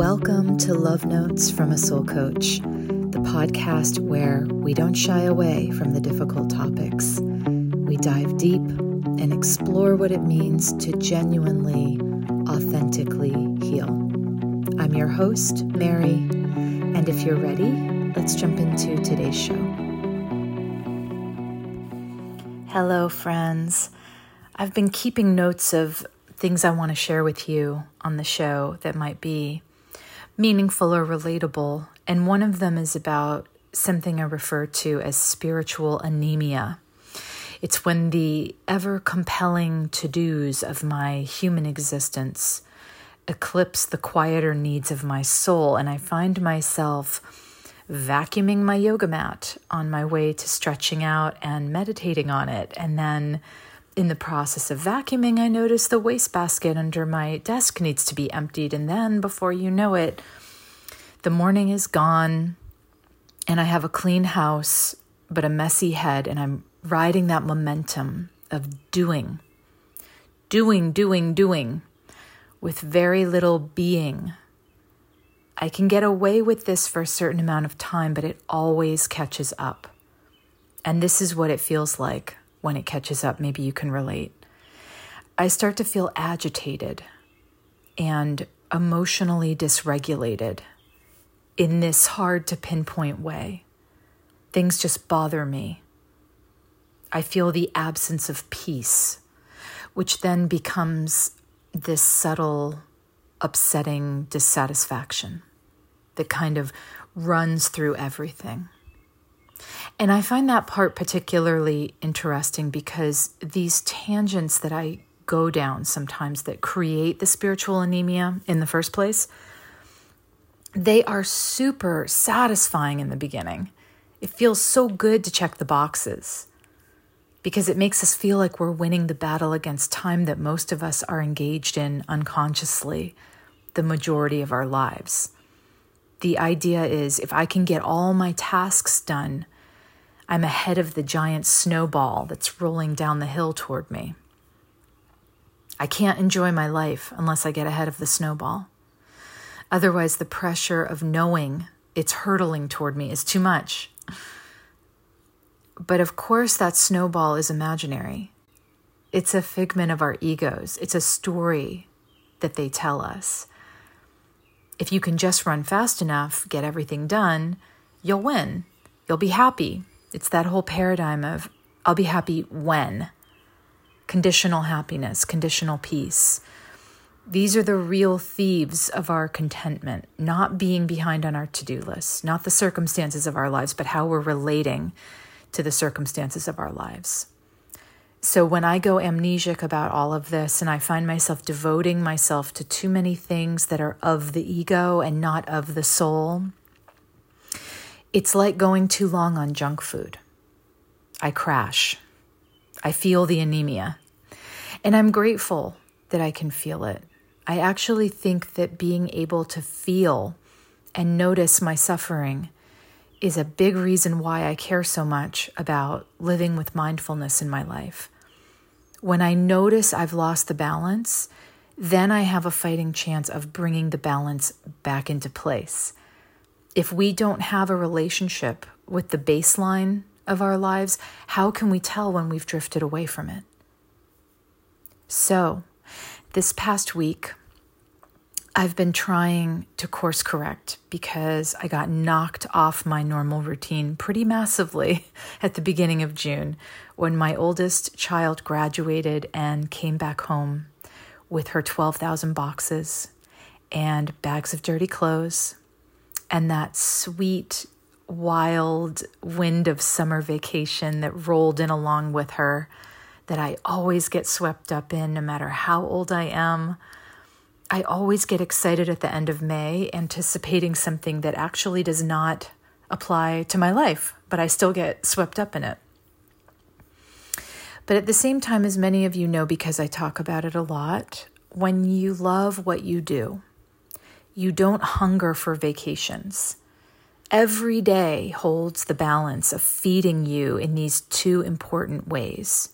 Welcome to Love Notes from a Soul Coach, the podcast where we don't shy away from the difficult topics. We dive deep and explore what it means to genuinely, authentically heal. I'm your host, Mary, and if you're ready, let's jump into today's show. Hello, friends. I've been keeping notes of things I want to share with you on the show that might be meaningful or relatable, and one of them is about something I refer to as spiritual anemia. It's when the ever-compelling to-dos of my human existence eclipse the quieter needs of my soul, and I find myself vacuuming my yoga mat on my way to stretching out and meditating on it. And then in the process of vacuuming, I notice the wastebasket under my desk needs to be emptied. And then before you know it, the morning is gone and I have a clean house, but a messy head. And I'm riding that momentum of doing with very little being. I can get away with this for a certain amount of time, but it always catches up. And this is what it feels like when it catches up. Maybe you can relate. I start to feel agitated and emotionally dysregulated in this hard to pinpoint way. Things just bother me. I feel the absence of peace, which then becomes this subtle, upsetting dissatisfaction that kind of runs through everything. And I find that part particularly interesting because these tangents that I go down sometimes that create the spiritual anemia in the first place, they are super satisfying in the beginning. It feels so good to check the boxes because it makes us feel like we're winning the battle against time that most of us are engaged in unconsciously the majority of our lives. The idea is if I can get all my tasks done, I'm ahead of the giant snowball that's rolling down the hill toward me. I can't enjoy my life unless I get ahead of the snowball. Otherwise, the pressure of knowing it's hurtling toward me is too much. But of course, that snowball is imaginary. It's a figment of our egos. It's a story that they tell us. If you can just run fast enough, get everything done, you'll win. You'll be happy. It's that whole paradigm of, I'll be happy when. Conditional happiness, conditional peace. These are the real thieves of our contentment, not being behind on our to-do list, not the circumstances of our lives, but how we're relating to the circumstances of our lives. So when I go amnesic about all of this and I find myself devoting myself to too many things that are of the ego and not of the soul, it's like going too long on junk food. I crash. I feel the anemia. And I'm grateful that I can feel it. I actually think that being able to feel and notice my suffering is a big reason why I care so much about living with mindfulness in my life. When I notice I've lost the balance, then I have a fighting chance of bringing the balance back into place. If we don't have a relationship with the baseline of our lives, how can we tell when we've drifted away from it? So, this past week, I've been trying to course correct because I got knocked off my normal routine pretty massively at the beginning of June when my oldest child graduated and came back home with her 12,000 boxes and bags of dirty clothes and that sweet, wild wind of summer vacation that rolled in along with her that I always get swept up in no matter how old I am. I always get excited at the end of May, anticipating something that actually does not apply to my life, but I still get swept up in it. But at the same time, as many of you know, because I talk about it a lot, when you love what you do, you don't hunger for vacations. Every day holds the balance of feeding you in these two important ways.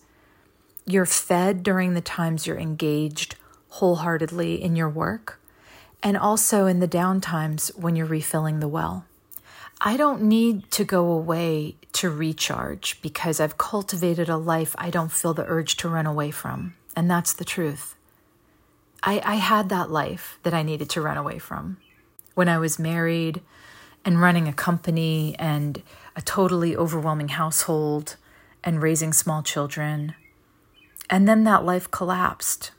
You're fed during the times you're engaged wholeheartedly in your work, and also in the downtimes when you're refilling the well. I don't need to go away to recharge because I've cultivated a life I don't feel the urge to run away from. And that's the truth. I had that life that I needed to run away from when I was married and running a company and a totally overwhelming household and raising small children. And then that life collapsed.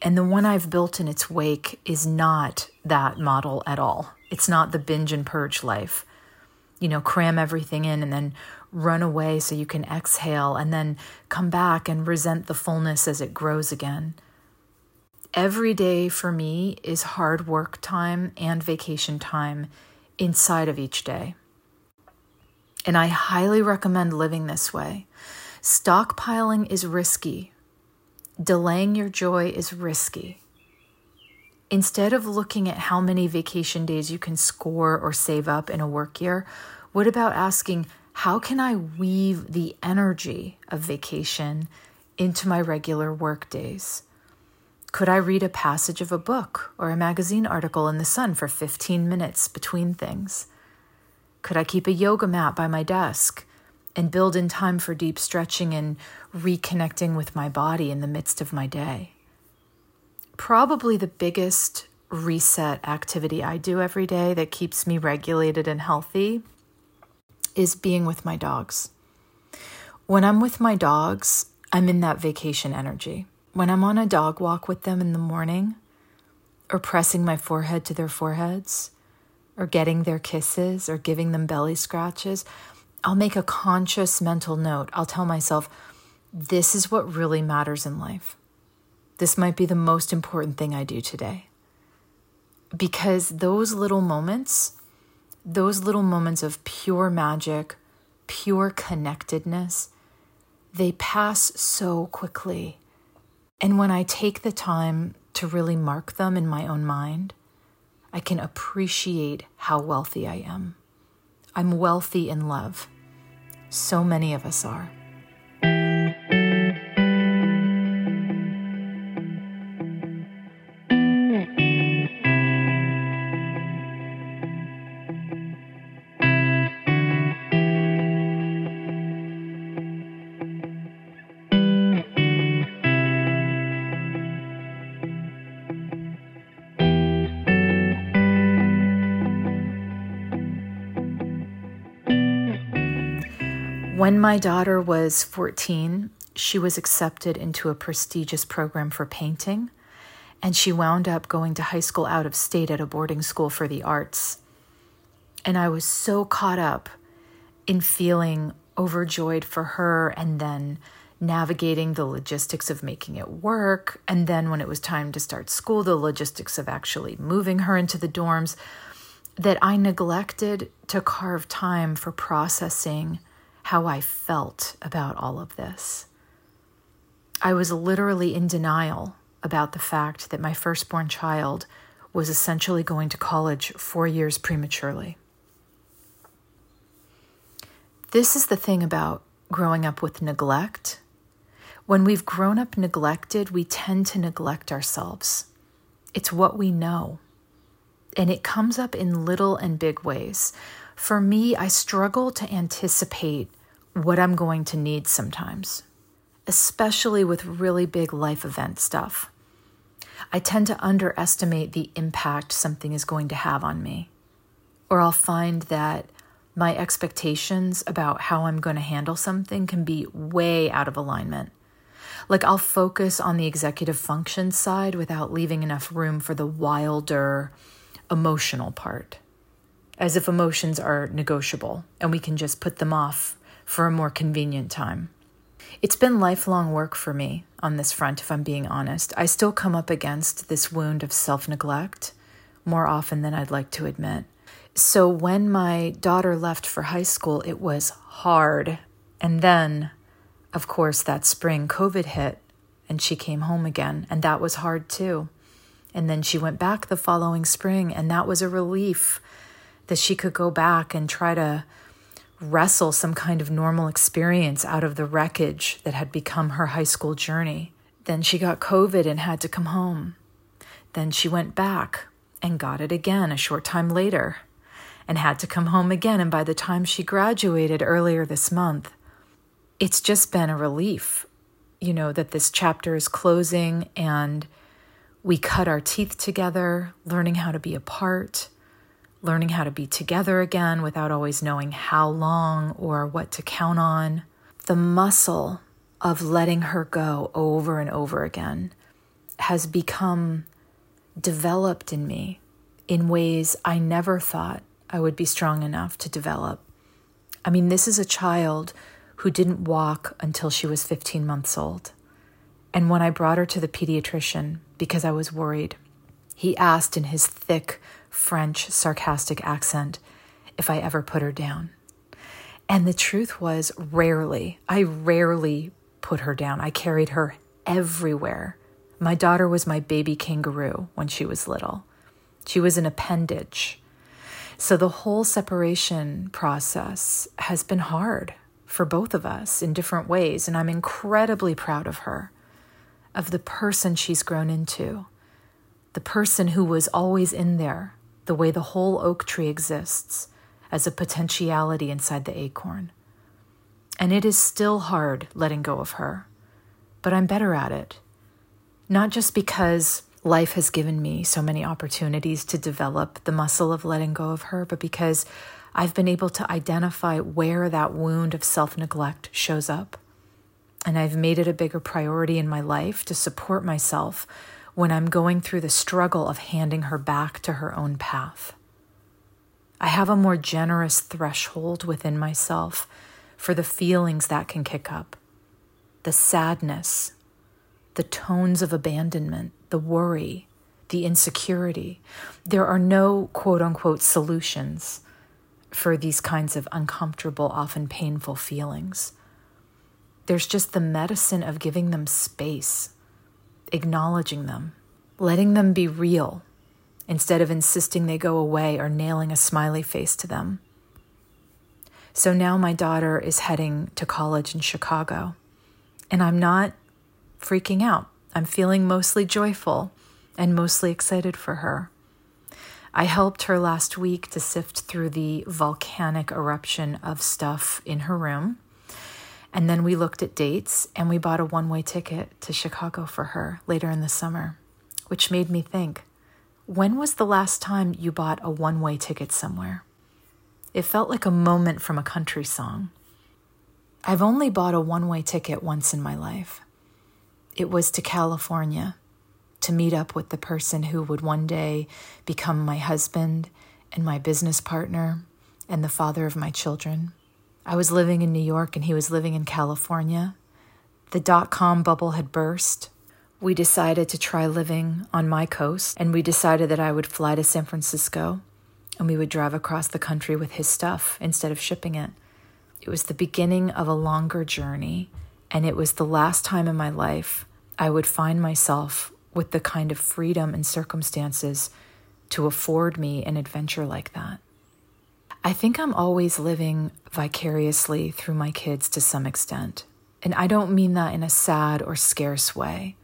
And the one I've built in its wake is not that model at all. It's not the binge and purge life. You know, cram everything in and then run away so you can exhale and then come back and resent the fullness as it grows again. Every day for me is hard work time and vacation time inside of each day. And I highly recommend living this way. Stockpiling is risky. Delaying your joy is risky. Instead of looking at how many vacation days you can score or save up in a work year, what about asking, how can I weave the energy of vacation into my regular work days? Could I read a passage of a book or a magazine article in the sun for 15 minutes between things? Could I keep a yoga mat by my desk and build in time for deep stretching and reconnecting with my body in the midst of my day? Probably the biggest reset activity I do every day that keeps me regulated and healthy is being with my dogs. When I'm with my dogs, I'm in that vacation energy. When I'm on a dog walk with them in the morning, or pressing my forehead to their foreheads, or getting their kisses, or giving them belly scratches, I'll make a conscious mental note. I'll tell myself, this is what really matters in life. This might be the most important thing I do today. Because those little moments of pure magic, pure connectedness, they pass so quickly. And when I take the time to really mark them in my own mind, I can appreciate how wealthy I am. I'm wealthy in love. So many of us are. When my daughter was 14, she was accepted into a prestigious program for painting, and she wound up going to high school out of state at a boarding school for the arts. And I was so caught up in feeling overjoyed for her and then navigating the logistics of making it work. And then when it was time to start school, the logistics of actually moving her into the dorms, that I neglected to carve time for processing how I felt about all of this. I was literally in denial about the fact that my firstborn child was essentially going to college 4 years prematurely. This is the thing about growing up with neglect. When we've grown up neglected, we tend to neglect ourselves. It's what we know. And it comes up in little and big ways. For me, I struggle to anticipate what I'm going to need sometimes, especially with really big life event stuff. I tend to underestimate the impact something is going to have on me, or I'll find that my expectations about how I'm going to handle something can be way out of alignment. Like I'll focus on the executive function side without leaving enough room for the wilder emotional part. As if emotions are negotiable and we can just put them off for a more convenient time. It's been lifelong work for me on this front, if I'm being honest. I still come up against this wound of self-neglect more often than I'd like to admit. So when my daughter left for high school, it was hard. And then, of course, that spring COVID hit and she came home again, and that was hard too. And then she went back the following spring, and that was a relief that she could go back and try to wrestle some kind of normal experience out of the wreckage that had become her high school journey. Then she got COVID and had to come home. Then she went back and got it again a short time later, and had to come home again, and by the time she graduated earlier this month, it's just been a relief, you know, that this chapter is closing and we cut our teeth together, learning how to be apart, learning how to be together again without always knowing how long or what to count on. The muscle of letting her go over and over again has become developed in me in ways I never thought I would be strong enough to develop. I mean, this is a child who didn't walk until she was 15 months old. And when I brought her to the pediatrician, because I was worried, he asked in his thick French sarcastic accent if I ever put her down. And the truth was, rarely. I rarely put her down. I carried her everywhere. My daughter was my baby kangaroo when she was little. She was an appendage. So the whole separation process has been hard for both of us in different ways, and I'm incredibly proud of her, of the person she's grown into, the person who was always in there, the way the whole oak tree exists as a potentiality inside the acorn. And it is still hard letting go of her, but I'm better at it. Not just because life has given me so many opportunities to develop the muscle of letting go of her, but because I've been able to identify where that wound of self-neglect shows up. And I've made it a bigger priority in my life to support myself when I'm going through the struggle of handing her back to her own path. I have a more generous threshold within myself for the feelings that can kick up, the sadness, the tones of abandonment, the worry, the insecurity. There are no quote-unquote solutions for these kinds of uncomfortable, often painful feelings. There's just the medicine of giving them space, acknowledging them, letting them be real, instead of insisting they go away or nailing a smiley face to them. So now my daughter is heading to college in Chicago, and I'm not freaking out. I'm feeling mostly joyful and mostly excited for her. I helped her last week to sift through the volcanic eruption of stuff in her room. And then we looked at dates, and we bought a one-way ticket to Chicago for her later in the summer, which made me think, when was the last time you bought a one-way ticket somewhere? It felt like a moment from a country song. I've only bought a one-way ticket once in my life. It was to California, to meet up with the person who would one day become my husband and my business partner and the father of my children. I was living in New York and he was living in California. The dot-com bubble had burst. We decided to try living on my coast, and we decided that I would fly to San Francisco and we would drive across the country with his stuff instead of shipping it. It was the beginning of a longer journey, and it was the last time in my life I would find myself with the kind of freedom and circumstances to afford me an adventure like that. I think I'm always living vicariously through my kids to some extent. And I don't mean that in a sad or scarce way.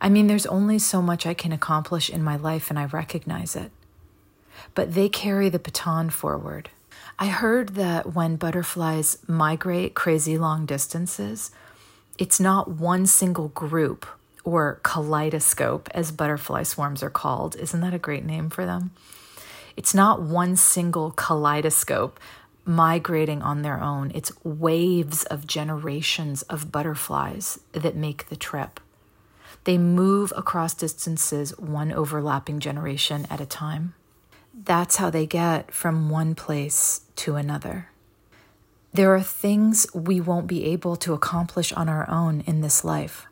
I mean, there's only so much I can accomplish in my life, and I recognize it. But they carry the baton forward. I heard that when butterflies migrate crazy long distances, it's not one single group, or kaleidoscope as butterfly swarms are called. Isn't that a great name for them? It's not one single kaleidoscope migrating on their own. It's waves of generations of butterflies that make the trip. They move across distances, one overlapping generation at a time. That's how they get from one place to another. There are things we won't be able to accomplish on our own in this life,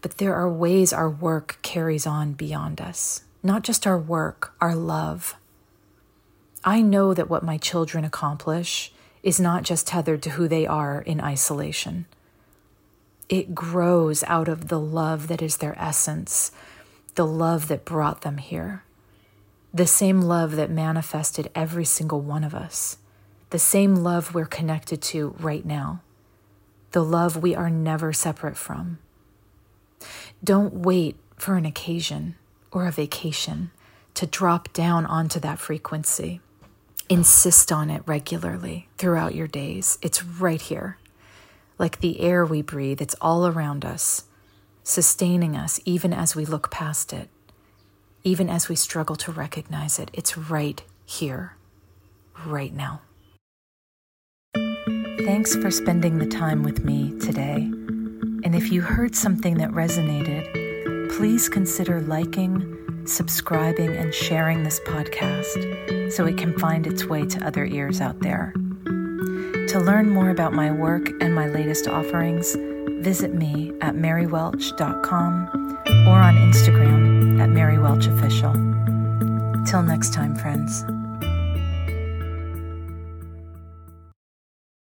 but there are ways our work carries on beyond us. Not just our work, our love. I know that what my children accomplish is not just tethered to who they are in isolation. It grows out of the love that is their essence, the love that brought them here, the same love that manifested every single one of us, the same love we're connected to right now, the love we are never separate from. Don't wait for an occasion or a vacation to drop down onto that frequency. Insist on it regularly throughout your days. It's right here. Like the air we breathe, it's all around us, sustaining us even as we look past it, even as we struggle to recognize it. It's right here, right now. Thanks for spending the time with me today. And if you heard something that resonated, please consider liking, subscribing, and sharing this podcast so it can find its way to other ears out there. To learn more about my work and my latest offerings, visit me at marywelch.com or on Instagram at marywelchofficial. Till next time, friends.